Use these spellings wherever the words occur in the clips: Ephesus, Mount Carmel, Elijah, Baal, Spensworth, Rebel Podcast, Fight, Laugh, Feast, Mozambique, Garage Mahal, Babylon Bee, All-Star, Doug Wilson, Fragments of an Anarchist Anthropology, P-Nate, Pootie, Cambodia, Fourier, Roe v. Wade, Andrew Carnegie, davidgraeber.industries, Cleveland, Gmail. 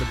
The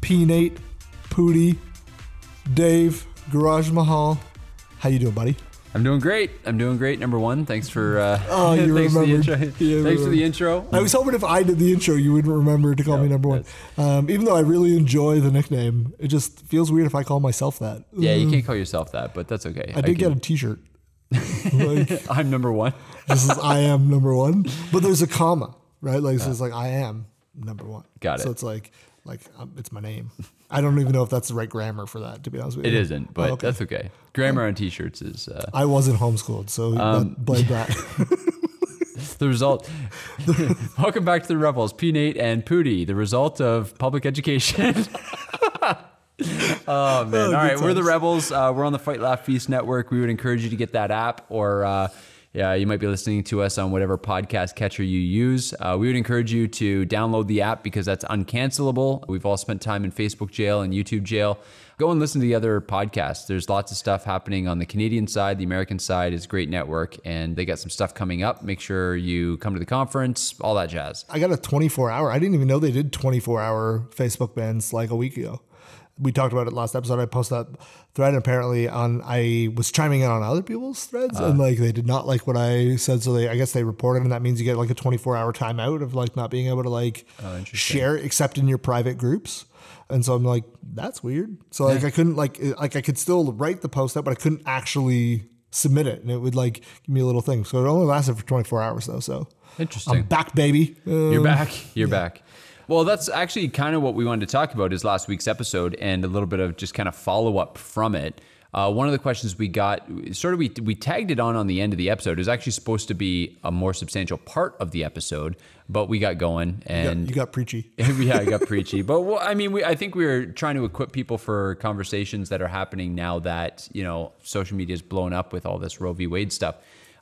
P-Nate, Pootie, Dave, Garage Mahal. How you doing, buddy? I'm doing great, number one. Thanks for Thanks for the intro. I was hoping if I did the intro, you would remember to call me number one. Even though I really enjoy the nickname, it just feels weird if I call myself that. Yeah, you can't call yourself that, but that's okay. I did get a t-shirt. Like, I'm number one. This is I am number one, but there's a comma, right? Like so it's like I am number one. Got it. So it's like it's my name. I don't even know if that's the right grammar for that. To be honest with you, it isn't, but that's okay. Grammar on t-shirts is. I wasn't homeschooled, so blame that. The result. Welcome back to the Rebels, P-Nate and Pootie. The result of public education. Oh man! All right, we're the Rebels. We're on the Fight, Laugh, Feast network. We would encourage you to get that app, or you might be listening to us on whatever podcast catcher you use. We would encourage you to download the app because that's uncancelable. We've all spent time in Facebook jail and YouTube jail. Go and listen to the other podcasts. There's lots of stuff happening on the Canadian side. The American side is a great network, and they got some stuff coming up. Make sure you come to the conference, all that jazz. I got a 24-hour. I didn't even know they did 24-hour Facebook bans like a week ago. We talked about it last episode. I posted that thread, and apparently I was chiming in on other people's threads, and they did not like what I said, so I guess they reported, and that means you get a 24-hour timeout of not being able to share except in your private groups. And so I'm like, that's weird. So I couldn't I could still write the post out, but I couldn't actually submit it, and it would give me a little thing. So it only lasted for 24 hours though. So interesting. I'm back, baby. You're back. You're back. Well, that's actually kind of what we wanted to talk about is last week's episode and a little bit of just kind of follow up from it. One of the questions we got, we tagged it on the end of the episode. It was actually supposed to be a more substantial part of the episode, but we got going and you got preachy. Yeah, I got preachy. But I think we were trying to equip people for conversations that are happening now that social media is blown up with all this Roe v. Wade stuff.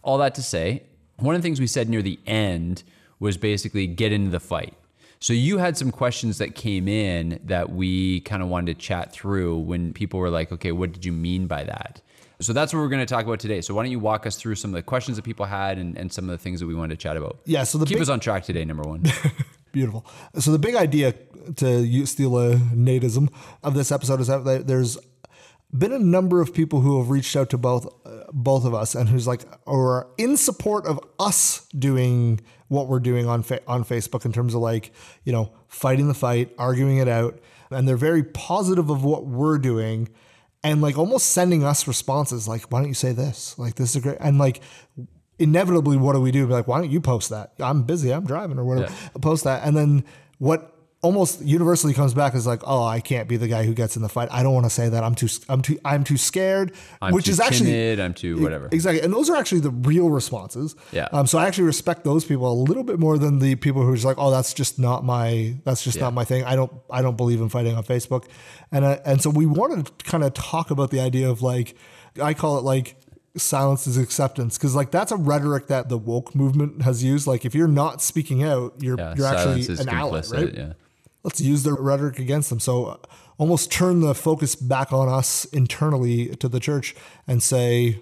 All that to say, one of the things we said near the end was basically get into the fight. So you had some questions that came in that we kind of wanted to chat through when people were like, okay, what did you mean by that? So that's what we're going to talk about today. So why don't you walk us through some of the questions that people had and some of the things that we wanted to chat about? Yeah. So keep us on track today, number one. Beautiful. So the big idea, to steal a Nateism, of this episode is that there's been a number of people who have reached out to both of us and who's or are in support of us doing what we're doing on Facebook in terms of fighting the fight, arguing it out. And they're very positive of what we're doing and almost sending us responses. Why don't you say this? This is great. And inevitably, what do we do? Be like, why don't you post that? I'm busy. I'm driving or whatever. Yeah. Post that. And then what almost universally comes back is I can't be the guy who gets in the fight. I don't want to say that. I'm too scared. I'm which too is actually timid. I'm too whatever. Exactly. And those are actually the real responses. Yeah. So I actually respect those people a little bit more than the people who are just that's just not my thing. I don't believe in fighting on Facebook. And so we wanted to kind of talk about the idea of I call it silence is acceptance, because that's a rhetoric that the woke movement has used. If you're not speaking out, you're actually an ally, right? Yeah. Let's use their rhetoric against them. So almost turn the focus back on us internally to the church and say,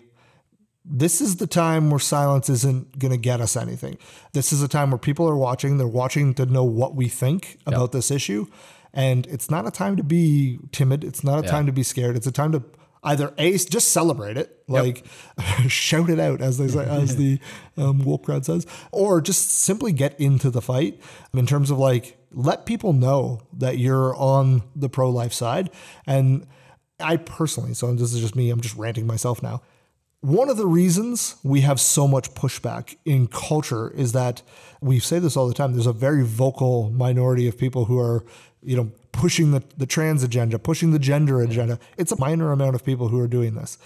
this is the time where silence isn't going to get us anything. This is a time where people are watching. They're watching to know what we think about this issue. And it's not a time to be timid. It's not a time to be scared. It's a time to Either A, just celebrate it, like shout it out, as they say, as the woke crowd says, or just simply get into the fight in terms of like, let people know that you're on the pro-life side. And I personally, so this is just me, I'm just ranting myself now. One of the reasons we have so much pushback in culture is that we say this all the time. There's a very vocal minority of people who are, you know, pushing the trans agenda, pushing the gender agenda. It's a minor amount of people who are doing this.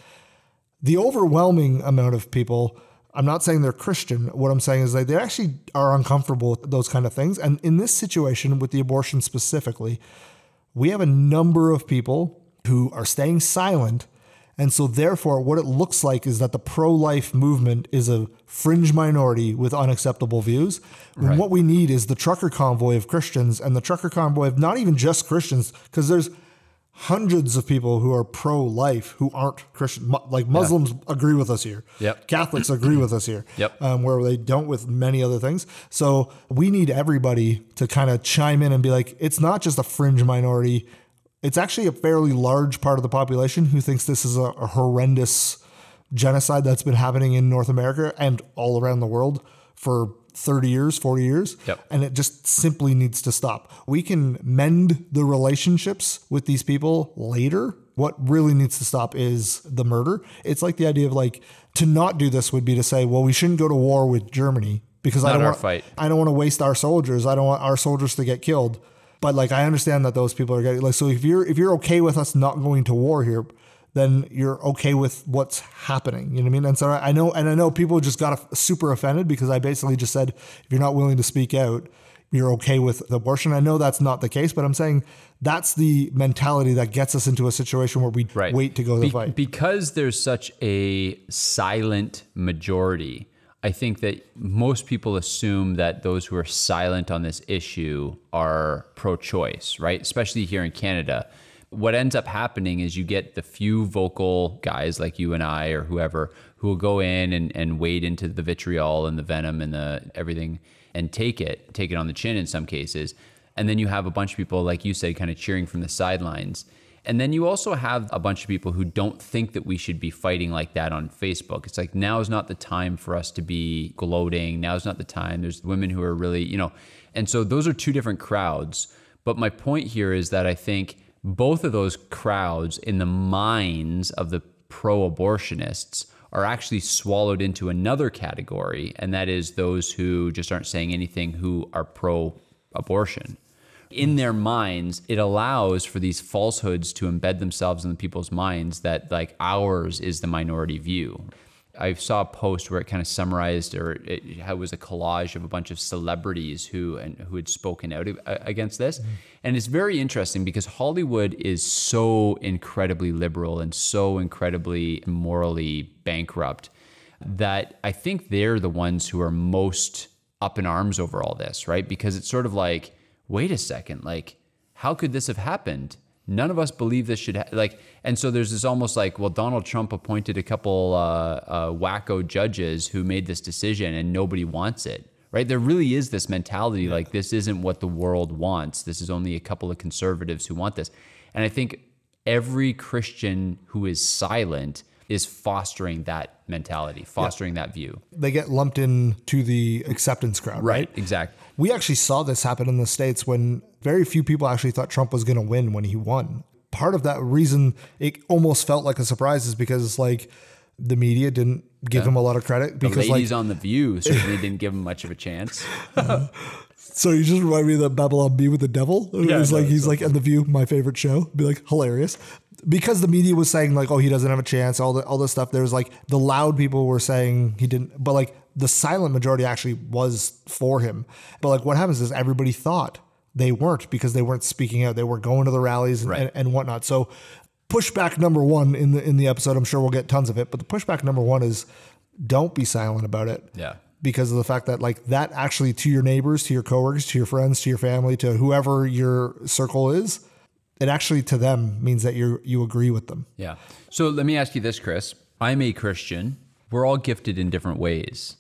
The overwhelming amount of people, I'm not saying they're Christian. What I'm saying is that they actually are uncomfortable with those kind of things. And in this situation with the abortion specifically, we have a number of people who are staying silent. And so therefore, what it looks like is that the pro-life movement is a fringe minority with unacceptable views. Right. What we need is the trucker convoy of Christians and the trucker convoy of not even just Christians, because there's hundreds of people who are pro-life who aren't Christian. Like Muslims agree with us here. Yep. Catholics agree with us here, where they don't with many other things. So we need everybody to kind of chime in and be like, it's not just a fringe minority. It's actually a fairly large part of the population who thinks this is a horrendous genocide that's been happening in North America and all around the world for 30 years, 40 years. Yep. And it just simply needs to stop. We can mend the relationships with these people later. What really needs to stop is the murder. It's like the idea of like, to not do this would be to say, well, we shouldn't go to war with Germany because I don't want to waste our soldiers. I don't want our soldiers to get killed. But like, I understand that those people are getting like, so if you're okay with us not going to war here, then you're okay with what's happening. You know what I mean? And so I know people just got super offended because I basically just said, if you're not willing to speak out, you're okay with abortion. I know that's not the case, but I'm saying that's the mentality that gets us into a situation where we wait to go to the fight. Because there's such a silent majority, I think that most people assume that those who are silent on this issue are pro-choice, right? Especially here in Canada. What ends up happening is you get the few vocal guys like you and I or whoever who will go in and wade into the vitriol and the venom and the everything and take it on the chin in some cases. And then you have a bunch of people, like you said, kind of cheering from the sidelines. And then you also have a bunch of people who don't think that we should be fighting like that on Facebook. It's like, now is not the time for us to be gloating. Now is not the time. There's women who are really, you know, and so those are two different crowds. But my point here is that I think both of those crowds in the minds of the pro-abortionists are actually swallowed into another category. And that is those who just aren't saying anything, who are pro-abortion. In their minds, it allows for these falsehoods to embed themselves in the people's minds that like ours is the minority view. I saw a post where it kind of summarized, or it was a collage of a bunch of celebrities who had spoken out against this. Mm-hmm. And it's very interesting because Hollywood is so incredibly liberal and so incredibly morally bankrupt that I think they're the ones who are most up in arms over all this, right? Because it's sort of like, wait a second, like, how could this have happened? None of us believe this should and so there's this almost like, well, Donald Trump appointed a couple wacko judges who made this decision and nobody wants it, right? There really is this mentality, like, this isn't what the world wants. This is only a couple of conservatives who want this. And I think every Christian who is silent is fostering that mentality, fostering that view. They get lumped in to the acceptance crowd, right? Exactly. We actually saw this happen in the States when very few people actually thought Trump was going to win when he won. Part of that reason it almost felt like a surprise is because like the media didn't give him a lot of credit. Because the ladies on The View certainly didn't give him much of a chance. So you just remind me of that Babylon Bee with the devil. And The View, my favorite show, be like hilarious. Because the media was saying like, oh, he doesn't have a chance, all this stuff. There was like the loud people were saying he didn't, but like the silent majority actually was for him. But like what happens is everybody thought they weren't because they weren't speaking out. They were going to the rallies and whatnot. So pushback number one in the episode, I'm sure we'll get tons of it, but the pushback number one is don't be silent about it. Yeah. Because of the fact that like that actually to your neighbors, to your coworkers, to your friends, to your family, to whoever your circle is, it actually to them means that you agree with them. Yeah. So let me ask you this, Chris. I'm a Christian. We're all gifted in different ways.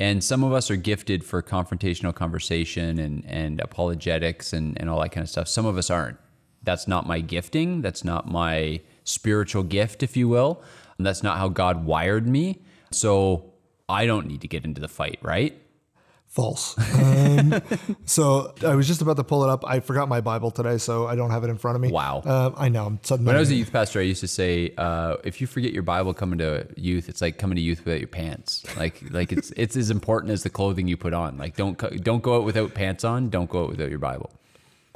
And some of us are gifted for confrontational conversation and apologetics and all that kind of stuff. Some of us aren't. That's not my gifting. That's not my spiritual gift, if you will. And that's not how God wired me. So I don't need to get into the fight, right? False. So I was just about to pull it up. I forgot my Bible today, so I don't have it in front of me. Wow. I know. Suddenly, when I was a youth pastor, I used to say, if you forget your Bible coming to youth, it's like coming to youth without your pants. Like it's as important as the clothing you put on. Like don't go out without pants on. Don't go out without your Bible.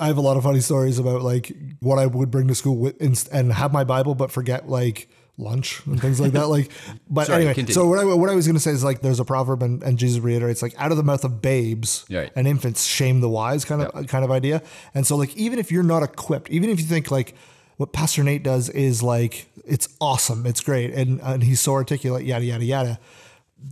I have a lot of funny stories about like what I would bring to school with and have my Bible, but forget like lunch and things like that. Like, but sorry, anyway, continue. So what I was going to say is like, there's a proverb and Jesus reiterates like out of the mouth of babes right. and infants shame the wise kind of idea. And so like, even if you're not equipped, even if you think like what Pastor Nate does is like, it's awesome. It's great. And he's so articulate, yada, yada, yada.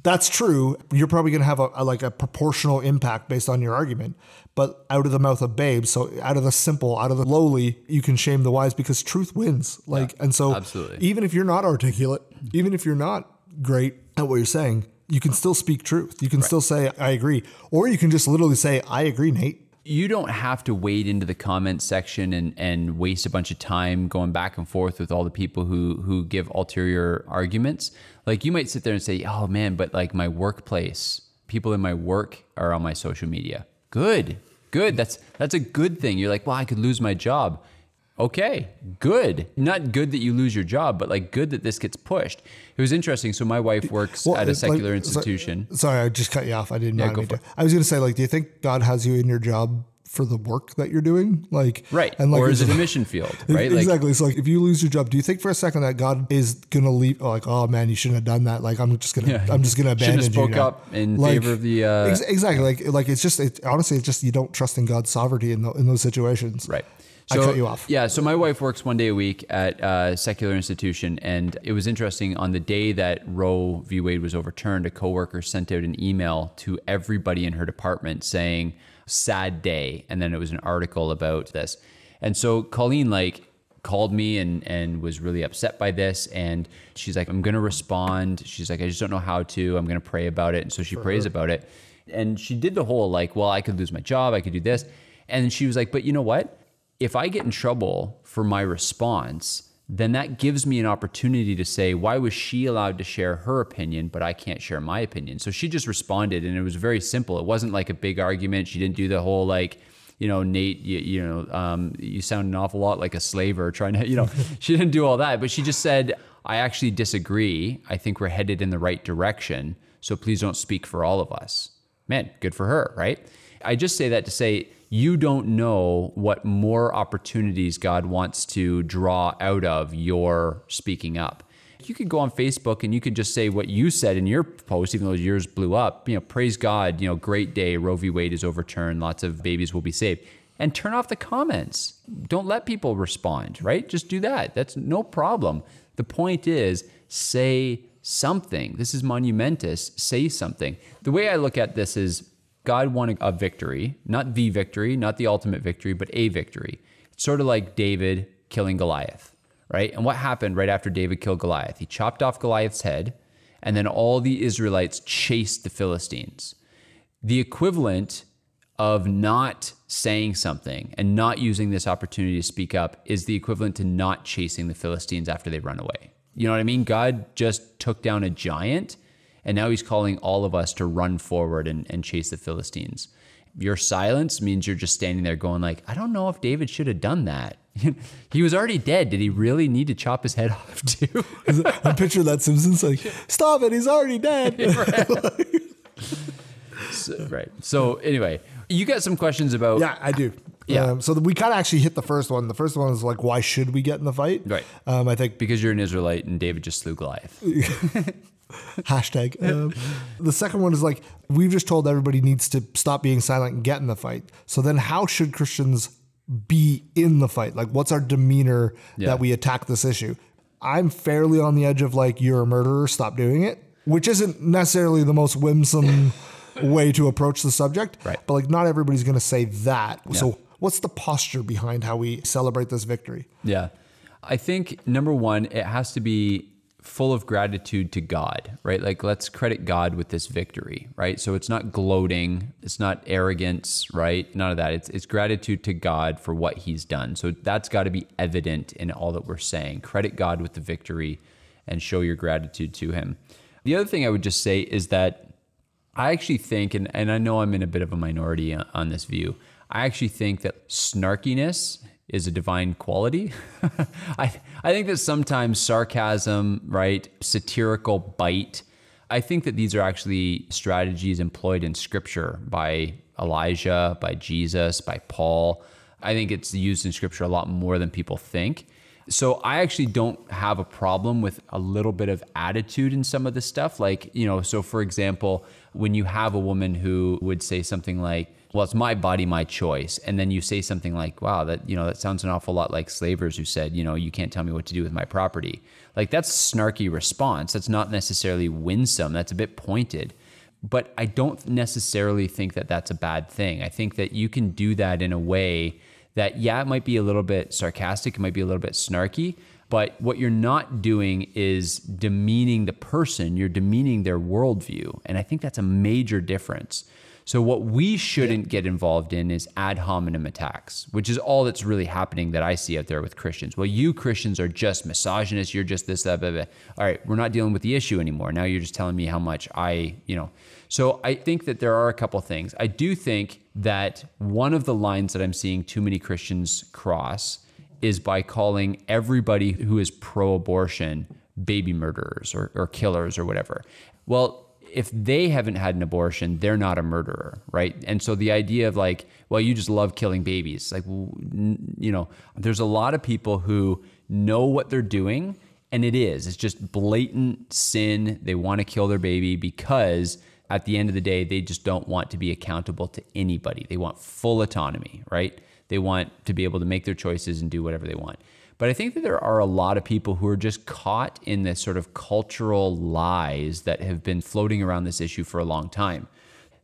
That's true. You're probably going to have a proportional impact based on your argument, but out of the mouth of babes. So out of the simple, out of the lowly, you can shame the wise because truth wins. Like, yeah, and so absolutely. Even if you're not articulate, even if you're not great at what you're saying, you can still speak truth. You can right. still say, I agree. Or you can just literally say, I agree, Nate. You don't have to wade into the comment section and waste a bunch of time going back and forth with all the people who give ulterior arguments. Like you might sit there and say, oh man, but like my workplace, people in my work are on my social media. Good. That's a good thing. You're like, well, I could lose my job. Okay, good. Not good that you lose your job, but like good that this gets pushed. It was interesting. So my wife works at a secular institution. Sorry, I just cut you off. I didn't know. Yeah, I was going to say, like, do you think God has you in your job for the work that you're doing? Like, right. And like, or is it a mission field, right? Exactly. Like, so like if you lose your job, do you think for a second that God is going to leave? Like, oh man, you shouldn't have done that. Like, I'm just going to abandon you. Shouldn't have spoke up in like, favor of the, exactly. Like it's just, honestly, you don't trust in God's sovereignty in those situations. Right. So, I cut you off. Yeah. So my wife works one day a week at a secular institution. And it was interesting on the day that Roe v. Wade was overturned, a coworker sent out an email to everybody in her department saying, sad day. And then it was an article about this. And so Colleen like called me and was really upset by this. And she's like, I'm going to respond. She's like, I just don't know how to. I'm going to pray about it. And so she prays about it. And she did the whole like, well, I could lose my job. I could do this. And she was like, but you know what? If I get in trouble for my response, then that gives me an opportunity to say, why was she allowed to share her opinion, but I can't share my opinion? So she just responded and it was very simple. It wasn't like a big argument. She didn't do the whole like, you know, Nate, you sound an awful lot like a slaver trying to, you know, she didn't do all that, but she just said, I actually disagree. I think we're headed in the right direction. So please don't speak for all of us. Man, good for her, right? I just say that to say, you don't know what more opportunities God wants to draw out of your speaking up. You could go on Facebook and you could just say what you said in your post, even though yours blew up, you know, praise God, you know, great day, Roe v. Wade is overturned, lots of babies will be saved. And turn off the comments. Don't let people respond, right? Just do that. That's no problem. The point is, say something. This is monumentous. Say something. The way I look at this is, God wanted a victory, not the ultimate victory, but a victory. It's sort of like David killing Goliath, right? And what happened right after David killed Goliath? He chopped off Goliath's head, and then all the Israelites chased the Philistines. The equivalent of not saying something and not using this opportunity to speak up is the equivalent to not chasing the Philistines after they run away. You know what I mean? God just took down a giant. And now he's calling all of us to run forward and chase the Philistines. Your silence means you're just standing there going like, I don't know if David should have done that. He was already dead. Did he really need to chop his head off too? I picture that Simpsons like, stop it, he's already dead. Right. Right. So anyway, you got some questions about... Yeah, I do. Yeah. So we kind of actually hit the first one. The first one is like, why should we get in the fight? Right. I think... Because you're an Israelite and David just slew Goliath. Hashtag. The second one is like, we've just told everybody needs to stop being silent and get in the fight. So then how should Christians be in the fight? Like, what's our demeanor that we attack this issue? I'm fairly on the edge of like, you're a murderer, stop doing it, which isn't necessarily the most winsome way to approach the subject, right. But like not everybody's going to say that. Yeah. So what's the posture behind how we celebrate this victory? Yeah. I think number one, it has to be full of gratitude to God, right? Like, let's credit God with this victory, right? So it's not gloating, it's not arrogance, right? None of that. It's gratitude to God for what he's done. So that's got to be evident in all that we're saying. Credit God with the victory and show your gratitude to him. The other thing I would just say is that I actually think, and I know I'm in a bit of a minority on this view, I actually think that snarkiness is a divine quality. I think that sometimes sarcasm, right, satirical bite, I think that these are actually strategies employed in Scripture by Elijah, by Jesus, by Paul. I think it's used in Scripture a lot more than people think. So I actually don't have a problem with a little bit of attitude in some of this stuff. Like, you know, so for example, when you have a woman who would say something like, well, it's my body, my choice. And then you say something like, wow, that, you know, that sounds an awful lot like slavers who said, you know, you can't tell me what to do with my property. Like, that's a snarky response. That's not necessarily winsome. That's a bit pointed. But I don't necessarily think that that's a bad thing. I think that you can do that in a way that, yeah, it might be a little bit sarcastic. It might be a little bit snarky. But what you're not doing is demeaning the person. You're demeaning their worldview. And I think that's a major difference. So what we shouldn't get involved in is ad hominem attacks, which is all that's really happening that I see out there with Christians. Well, you Christians are just misogynist. You're just this, that, blah, blah. All right, we're not dealing with the issue anymore. Now you're just telling me how much I, you know. So I think that there are a couple things. I do think that one of the lines that I'm seeing too many Christians cross is by calling everybody who is pro-abortion baby murderers or killers or whatever. Well, if they haven't had an abortion, they're not a murderer, right? And so the idea of like, well, you just love killing babies. Like, you know, there's a lot of people who know what they're doing, and it's just blatant sin. They want to kill their baby because at the end of the day, they just don't want to be accountable to anybody. They want full autonomy, right? They want to be able to make their choices and do whatever they want. But I think that there are a lot of people who are just caught in this sort of cultural lies that have been floating around this issue for a long time.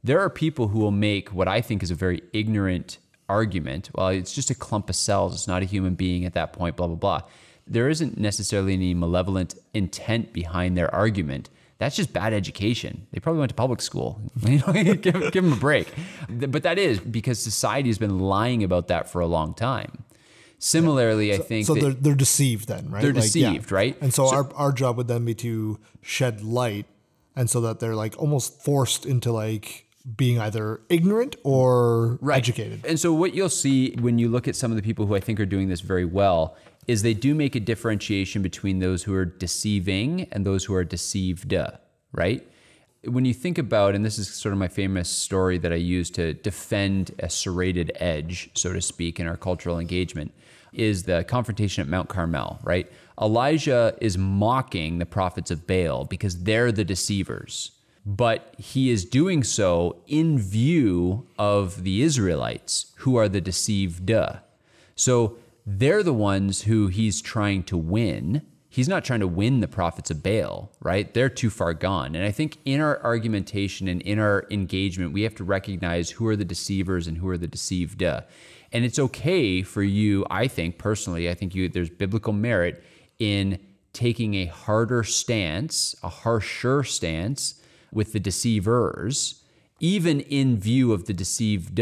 There are people who will make what I think is a very ignorant argument. Well, it's just a clump of cells. It's not a human being at that point, blah, blah, blah. There isn't necessarily any malevolent intent behind their argument. That's just bad education. They probably went to public school. Give them a break. But that is because society has been lying about that for a long time. Similarly, yeah. So, I think so. They're deceived then, right? They're deceived, yeah. Right? And so our job would then be to shed light, and so that they're like almost forced into like being either ignorant or educated. And so what you'll see when you look at some of the people who I think are doing this very well is they do make a differentiation between those who are deceiving and those who are deceived, right? When you think about, and this is sort of my famous story that I use to defend a serrated edge, so to speak, in our cultural engagement, is the confrontation at Mount Carmel, right? Elijah is mocking the prophets of Baal because they're the deceivers, but he is doing so in view of the Israelites who are the deceived. So they're the ones who he's trying to win. He's not trying to win the prophets of Baal, right? They're too far gone. And I think in our argumentation and in our engagement, we have to recognize who are the deceivers and who are the deceived. And it's okay for you, I think, personally, I think there's biblical merit in taking a harder stance, a harsher stance with the deceivers, even in view of the deceived.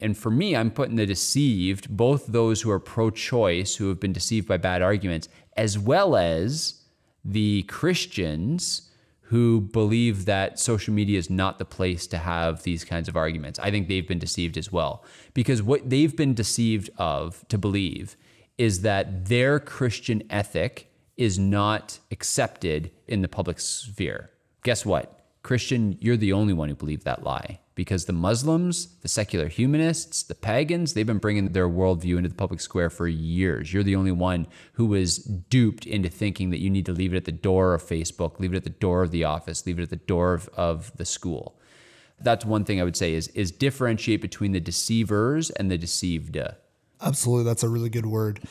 And for me, I'm putting the deceived, both those who are pro-choice, who have been deceived by bad arguments, as well as the Christians who believe that social media is not the place to have these kinds of arguments. I think they've been deceived as well, because what they've been deceived of to believe is that their Christian ethic is not accepted in the public sphere. Guess what? Christian, you're the only one who believed that lie, because the Muslims, the secular humanists, the pagans, they've been bringing their worldview into the public square for years. You're the only one who was duped into thinking that you need to leave it at the door of Facebook, leave it at the door of the office, leave it at the door of the school. That's one thing I would say is differentiate between the deceivers and the deceived. Absolutely. That's a really good word.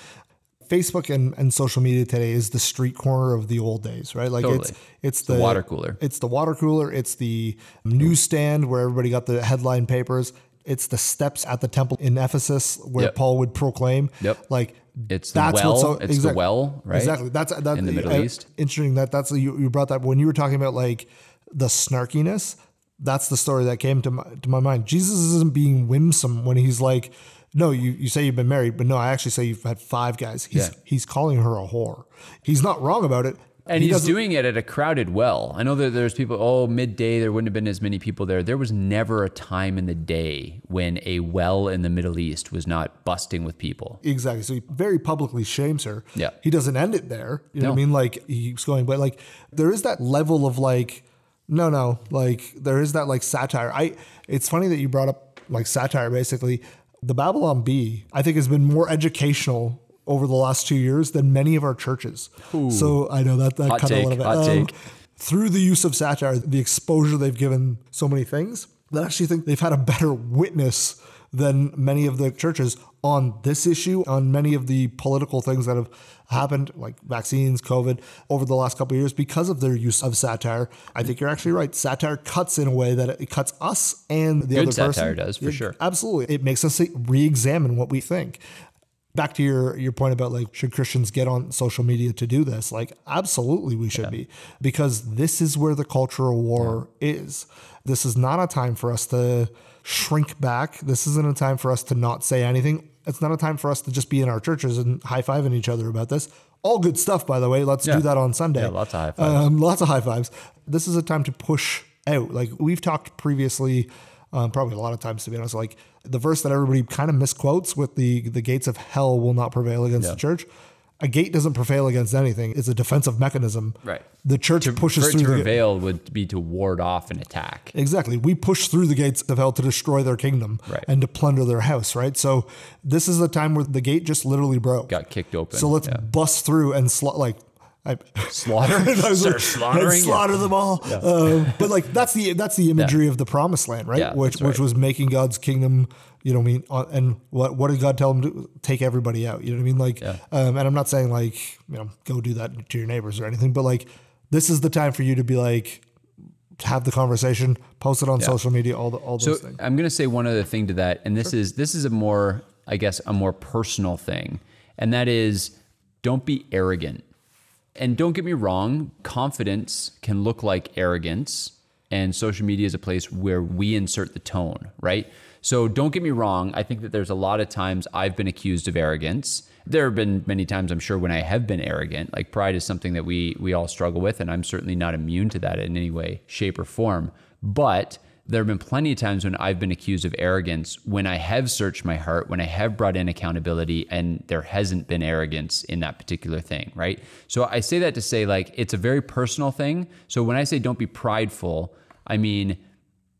Facebook and social media today is the street corner of the old days, right? Like totally. It's the water cooler. It's the water cooler. It's the newsstand where everybody got the headline papers. It's the steps at the temple in Ephesus where Paul would proclaim. Like It's the well. It's the well, right? Exactly. That's in the Middle East. Interesting that's you brought that when you were talking about like the snarkiness. That's the story that came to my mind. Jesus isn't being whimsome when he's like, no, you say you've been married, but no, I actually say you've had 5 guys. He's calling her a whore. He's not wrong about it. And he's doing it at a crowded well. I know that there's people, midday, there wouldn't have been as many people there. There was never a time in the day when a well in the Middle East was not busting with people. Exactly. So he very publicly shames her. Yeah. He doesn't end it there. You know what I mean? Like, he keeps going. But, like, there is that level of, like, no. Like, there is that, like, satire. It's funny that you brought up, like, satire, basically. The Babylon Bee, I think, has been more educational over the last 2 years than many of our churches. Ooh. So I know that cut a little bit. Hot take. Through the use of satire, the exposure they've given so many things, I actually think they've had a better witness than many of the churches on this issue, on many of the political things that have happened, like vaccines, COVID, over the last couple of years because of their use of satire. I think you're actually right. Satire cuts in a way that it cuts us and the other person. Good satire does, for sure. Absolutely. It makes us re-examine what we think. Back to your point about, like, should Christians get on social media to do this? Like, absolutely we should be, because this is where the cultural war is. This is not a time for us to shrink back. This isn't a time for us to not say anything. It's not a time for us to just be in our churches and high-fiving each other about this. All good stuff, by the way. Let's do that on Sunday. Yeah, lots of high fives. This is a time to push out. Like, we've talked previously, probably a lot of times, to be honest, like, the verse that everybody kind of misquotes with the gates of hell will not prevail against the church. A gate doesn't prevail against anything. It's a defensive mechanism. Right. The church pushes through. To prevail would be to ward off an attack. Exactly. We push through the gates of hell to destroy their kingdom and to plunder their house, right? So this is the time where the gate just literally broke. Got kicked open. So let's bust through and slaughter them all. Yeah. But like that's the imagery of the promised land, right? Yeah, which was making God's kingdom, you know what I mean? And what did God tell them to do? Take everybody out? You know what I mean? Like, and I'm not saying, like, you know, go do that to your neighbors or anything, but like, this is the time for you to be like, have the conversation, post it on social media, all those things. I'm going to say one other thing to that. And this is a more, I guess, a more personal thing. And that is, don't be arrogant. And don't get me wrong, confidence can look like arrogance, and social media is a place where we insert the tone, right? So don't get me wrong. I think that there's a lot of times I've been accused of arrogance. There have been many times, I'm sure, when I have been arrogant. Like, pride is something that we all struggle with, and I'm certainly not immune to that in any way, shape, or form. But there have been plenty of times when I've been accused of arrogance, when I have searched my heart, when I have brought in accountability, and there hasn't been arrogance in that particular thing, right? So I say that to say, like, it's a very personal thing. So when I say don't be prideful, I mean,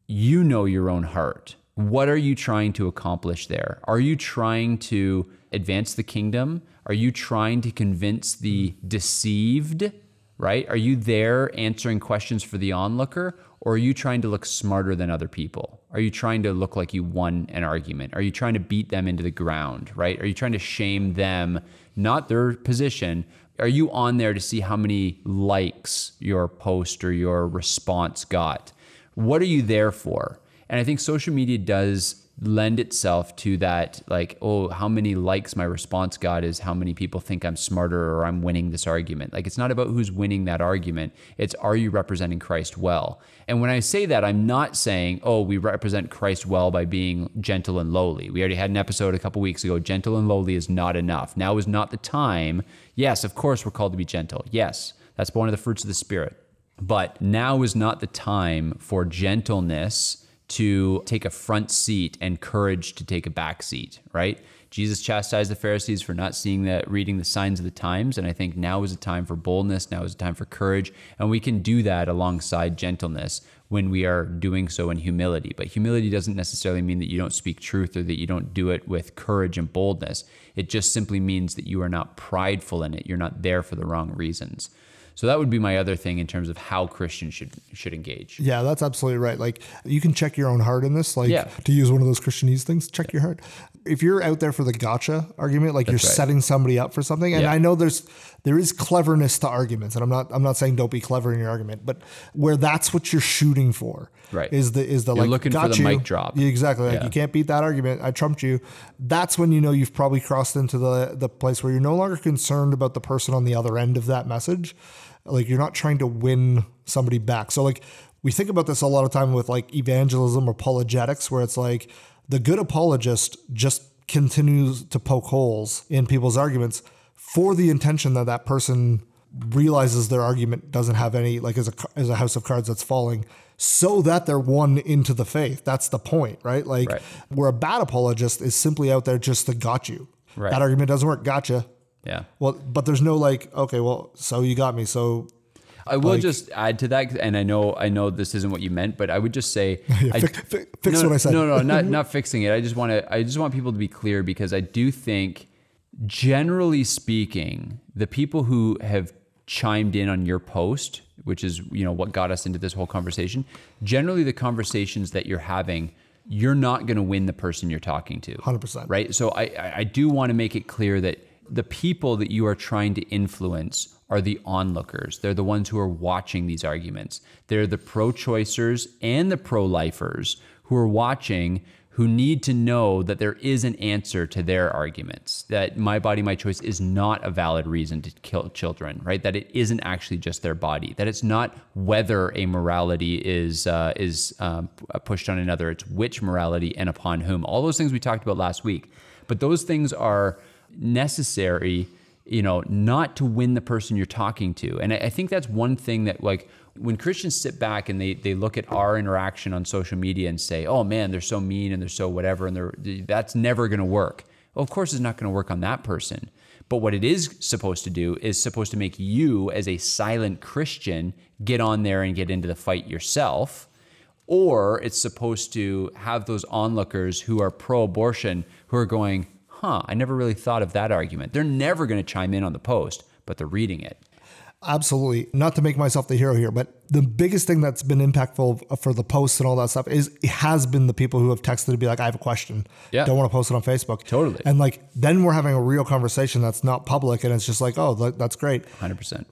you know your own heart. What are you trying to accomplish there? Are you trying to advance the kingdom? Are you trying to convince the deceived, right? Are you there answering questions for the onlooker? Or are you trying to look smarter than other people? Are you trying to look like you won an argument? Are you trying to beat them into the ground, right? Are you trying to shame them, not their position? Are you on there to see how many likes your post or your response got? What are you there for? And I think social media does lend itself to that, like, oh, how many likes my response got is how many people think I'm smarter or I'm winning this argument. Like, it's not about who's winning that argument. It's, are you representing Christ well? And when I say that, I'm not saying, oh, we represent Christ well by being gentle and lowly. We already had an episode a couple weeks ago. Gentle and lowly is not enough. Now is not the time. Yes, of course, we're called to be gentle. Yes, that's one of the fruits of the Spirit. But now is not the time for gentleness to take a front seat and courage to take a back seat, right? Jesus chastised the Pharisees for not reading the signs of the times. And I think now is a time for boldness. Now is a time for courage. And we can do that alongside gentleness when we are doing so in humility. But humility doesn't necessarily mean that you don't speak truth or that you don't do it with courage and boldness. It just simply means that you are not prideful in it. You're not there for the wrong reasons. So that would be my other thing in terms of how Christians should engage. Yeah, that's absolutely right. Like, you can check your own heart in this, like, to use one of those Christianese things, check your heart. If you're out there for the gotcha argument, like you're setting somebody up for something. And I know there is cleverness to arguments, and I'm not saying don't be clever in your argument, but where that's what you're shooting for, right, is the you're like looking got for the you. Mic drop. Exactly. Like, you can't beat that argument. I trumped you. That's when you know you've probably crossed into the place where you're no longer concerned about the person on the other end of that message. Like, you're not trying to win somebody back. So like, we think about this a lot of time with like evangelism or apologetics, where it's like the good apologist just continues to poke holes in people's arguments for the intention that person realizes their argument doesn't have any, like, as a house of cards that's falling, so that they're won into the faith. That's the point, right? Like, where a bad apologist is simply out there just to got you. Right. That argument doesn't work. Gotcha. Yeah. Well, but there's no like, okay, well, so you got me. So I will just add to that. And I know this isn't what you meant, but I would just say, what I said. No, not fixing it. I just want people to be clear, because I do think, generally speaking, the people who have chimed in on your post, which is, you know, what got us into this whole conversation, generally the conversations that you're having, you're not going to win the person you're talking to. 100%. Right? So I do want to make it clear that the people that you are trying to influence are the onlookers. They're the ones who are watching these arguments. They're the pro-choicers and the pro-lifers who are watching, who need to know that there is an answer to their arguments, that my body, my choice is not a valid reason to kill children, right? That it isn't actually just their body, that it's not whether a morality is pushed on another, it's which morality and upon whom. All those things we talked about last week. But those things are necessary, you know, not to win the person you're talking to. And I think that's one thing that, like, when Christians sit back and they look at our interaction on social media and say, oh man, they're so mean and they're so whatever, and that's never going to work. Well, of course it's not going to work on that person. But what it is supposed to do is supposed to make you, as a silent Christian, get on there and get into the fight yourself. Or it's supposed to have those onlookers who are pro-abortion, who are going, I never really thought of that argument. They're never going to chime in on the post, but they're reading it. Absolutely. Not to make myself the hero here, but the biggest thing that's been impactful for the posts and all that stuff has been the people who have texted to be like, I have a question. Yeah. Don't want to post it on Facebook. Totally. And like, then we're having a real conversation that's not public, and it's just like, oh, that's great. 100%.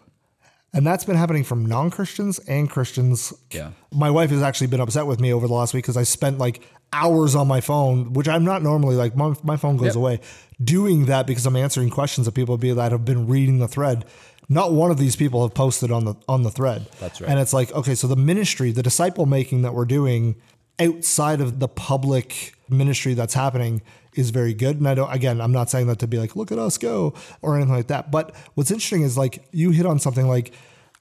And that's been happening from non-Christians and Christians. Yeah. My wife has actually been upset with me over the last week because I spent like hours on my phone, which I'm not normally, like, my phone goes away, doing that because I'm answering questions of people that have been reading the thread. Not one of these people have posted on the thread. That's right. And it's like, okay, so the ministry, the disciple making that we're doing outside of the public ministry that's happening is very good. And I'm not saying that to be like, look at us go or anything like that. But what's interesting is, like, you hit on something, like,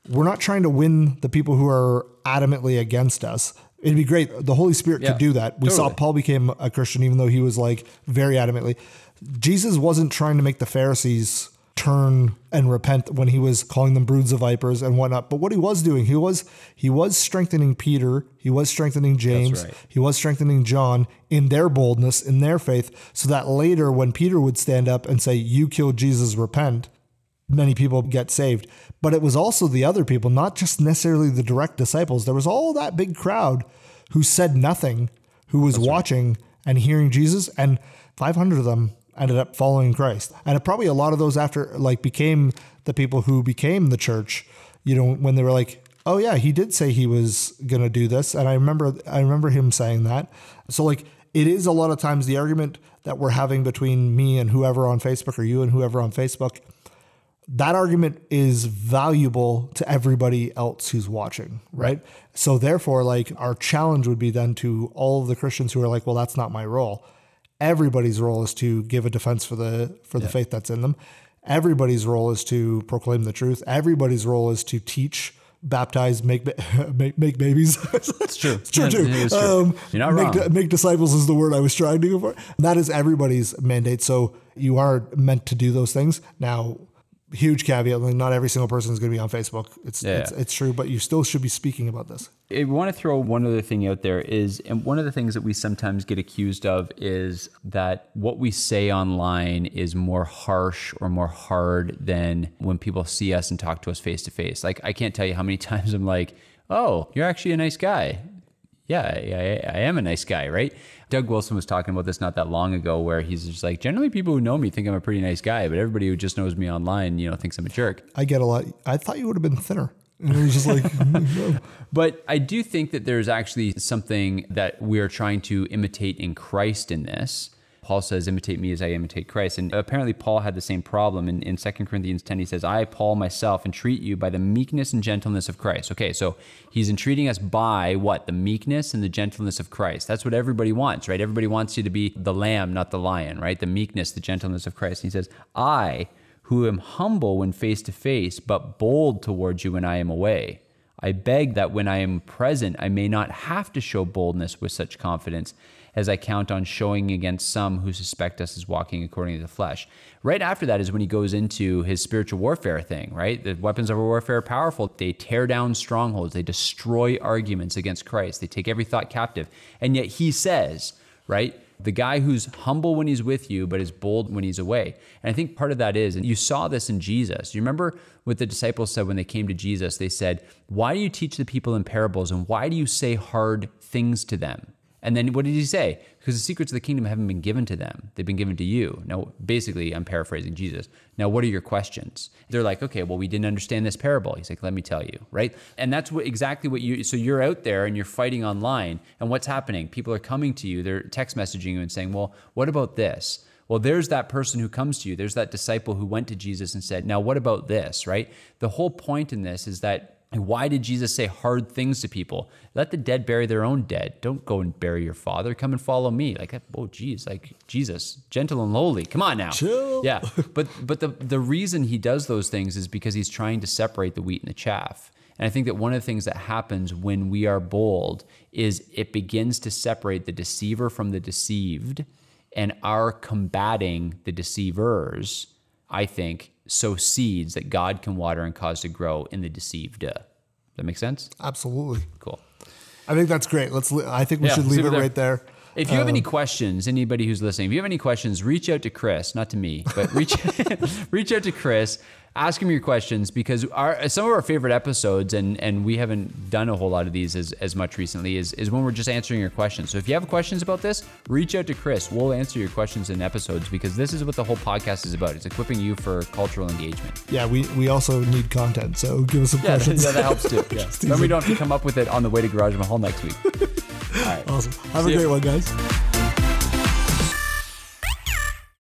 we're not trying to win the people who are adamantly against us. It'd be great. The Holy Spirit could do that. We saw Paul became a Christian, even though he was, like, very adamantly. Jesus wasn't trying to make the Pharisees turn and repent when he was calling them broods of vipers and whatnot. But what he was doing, he was strengthening Peter. He was strengthening James. Right. He was strengthening John in their boldness, in their faith, so that later when Peter would stand up and say, you killed Jesus, repent, many people get saved. But it was also the other people, not just necessarily the direct disciples. There was all that big crowd who said nothing, who was watching and hearing Jesus, and 500 of them ended up following Christ. And probably a lot of those after, like, became the people who became the church, you know, when they were like, oh yeah, he did say he was going to do this. And I remember him saying that. So, like, it is a lot of times the argument that we're having between me and whoever on Facebook, or you and whoever on Facebook, that argument is valuable to everybody else who's watching, right? So therefore, like, our challenge would be then to all of the Christians who are like, well, that's not my role. Everybody's role is to give a defense for the faith that's in them. Everybody's role is to proclaim the truth. Everybody's role is to teach, baptize, make babies. It's true. It's true too. It's true. You're not wrong. Make disciples is the word I was trying to go for. That is everybody's mandate. So you are meant to do those things. Now, huge caveat, like not every single person is going to be on Facebook. It's true, but you still should be speaking about this. I want to throw one other thing out there is, and one of the things that we sometimes get accused of is that what we say online is more harsh or more hard than when people see us and talk to us face to face. Like, I can't tell you how many times I'm like, oh, you're actually a nice guy. Yeah, I am a nice guy, right? Doug Wilson was talking about this not that long ago, where he's just like, generally people who know me think I'm a pretty nice guy, but everybody who just knows me online, you know, thinks I'm a jerk. I get a lot. I thought you would have been thinner. And it was just like, no. But I do think that there's actually something that we are trying to imitate in Christ in this. Paul says, imitate me as I imitate Christ. And apparently Paul had the same problem. In 2 Corinthians 10, he says, I, Paul, myself, entreat you by the meekness and gentleness of Christ. Okay, so he's entreating us by what? The meekness and the gentleness of Christ. That's what everybody wants, right? Everybody wants you to be the lamb, not the lion, right? The meekness, the gentleness of Christ. And he says, I, who am humble when face to face, but bold towards you when I am away. I beg that when I am present, I may not have to show boldness with such confidence as I count on showing against some who suspect us as walking according to the flesh. Right after that is when he goes into his spiritual warfare thing, right? The weapons of our warfare are powerful. They tear down strongholds. They destroy arguments against Christ. They take every thought captive. And yet he says, right, the guy who's humble when he's with you, but is bold when he's away. And I think part of that is, and you saw this in Jesus. You remember what the disciples said when they came to Jesus? They said, why do you teach the people in parables? And why do you say hard things to them? And then what did he say? Because the secrets of the kingdom haven't been given to them. They've been given to you. Now, basically, I'm paraphrasing Jesus. Now, what are your questions? They're like, okay, well, we didn't understand this parable. He's like, let me tell you, right? And that's so you're out there and you're fighting online. And what's happening? People are coming to you. They're text messaging you and saying, well, what about this? Well, there's that person who comes to you. There's that disciple who went to Jesus and said, now, what about this, right? The whole point in this is that, and why did Jesus say hard things to people? Let the dead bury their own dead. Don't go and bury your father. Come and follow me. Like, oh, geez, like Jesus, gentle and lowly. Come on now. Chill. Yeah. But the reason he does those things is because he's trying to separate the wheat and the chaff. And I think that one of the things that happens when we are bold is it begins to separate the deceiver from the deceived, and our combating the deceivers, I think, sow seeds that God can water and cause to grow in the deceived. Does that make sense? Absolutely. Cool. I think that's great. I think we should leave it right there. If you have any questions, anybody who's listening, if you have any questions, reach out to Chris, not to me, but reach out to Chris, ask him your questions, because some of our favorite episodes, and we haven't done a whole lot of these as much recently, is when we're just answering your questions. So if you have questions about this, reach out to Chris. We'll answer your questions in episodes, because this is what the whole podcast is about. It's equipping you for cultural engagement. Yeah, we also need content, so give us some questions. Yeah, that helps too. Yeah. Then we don't have to come up with it on the way to Garage Mahal next week. All right. Awesome. Have a great one, guys.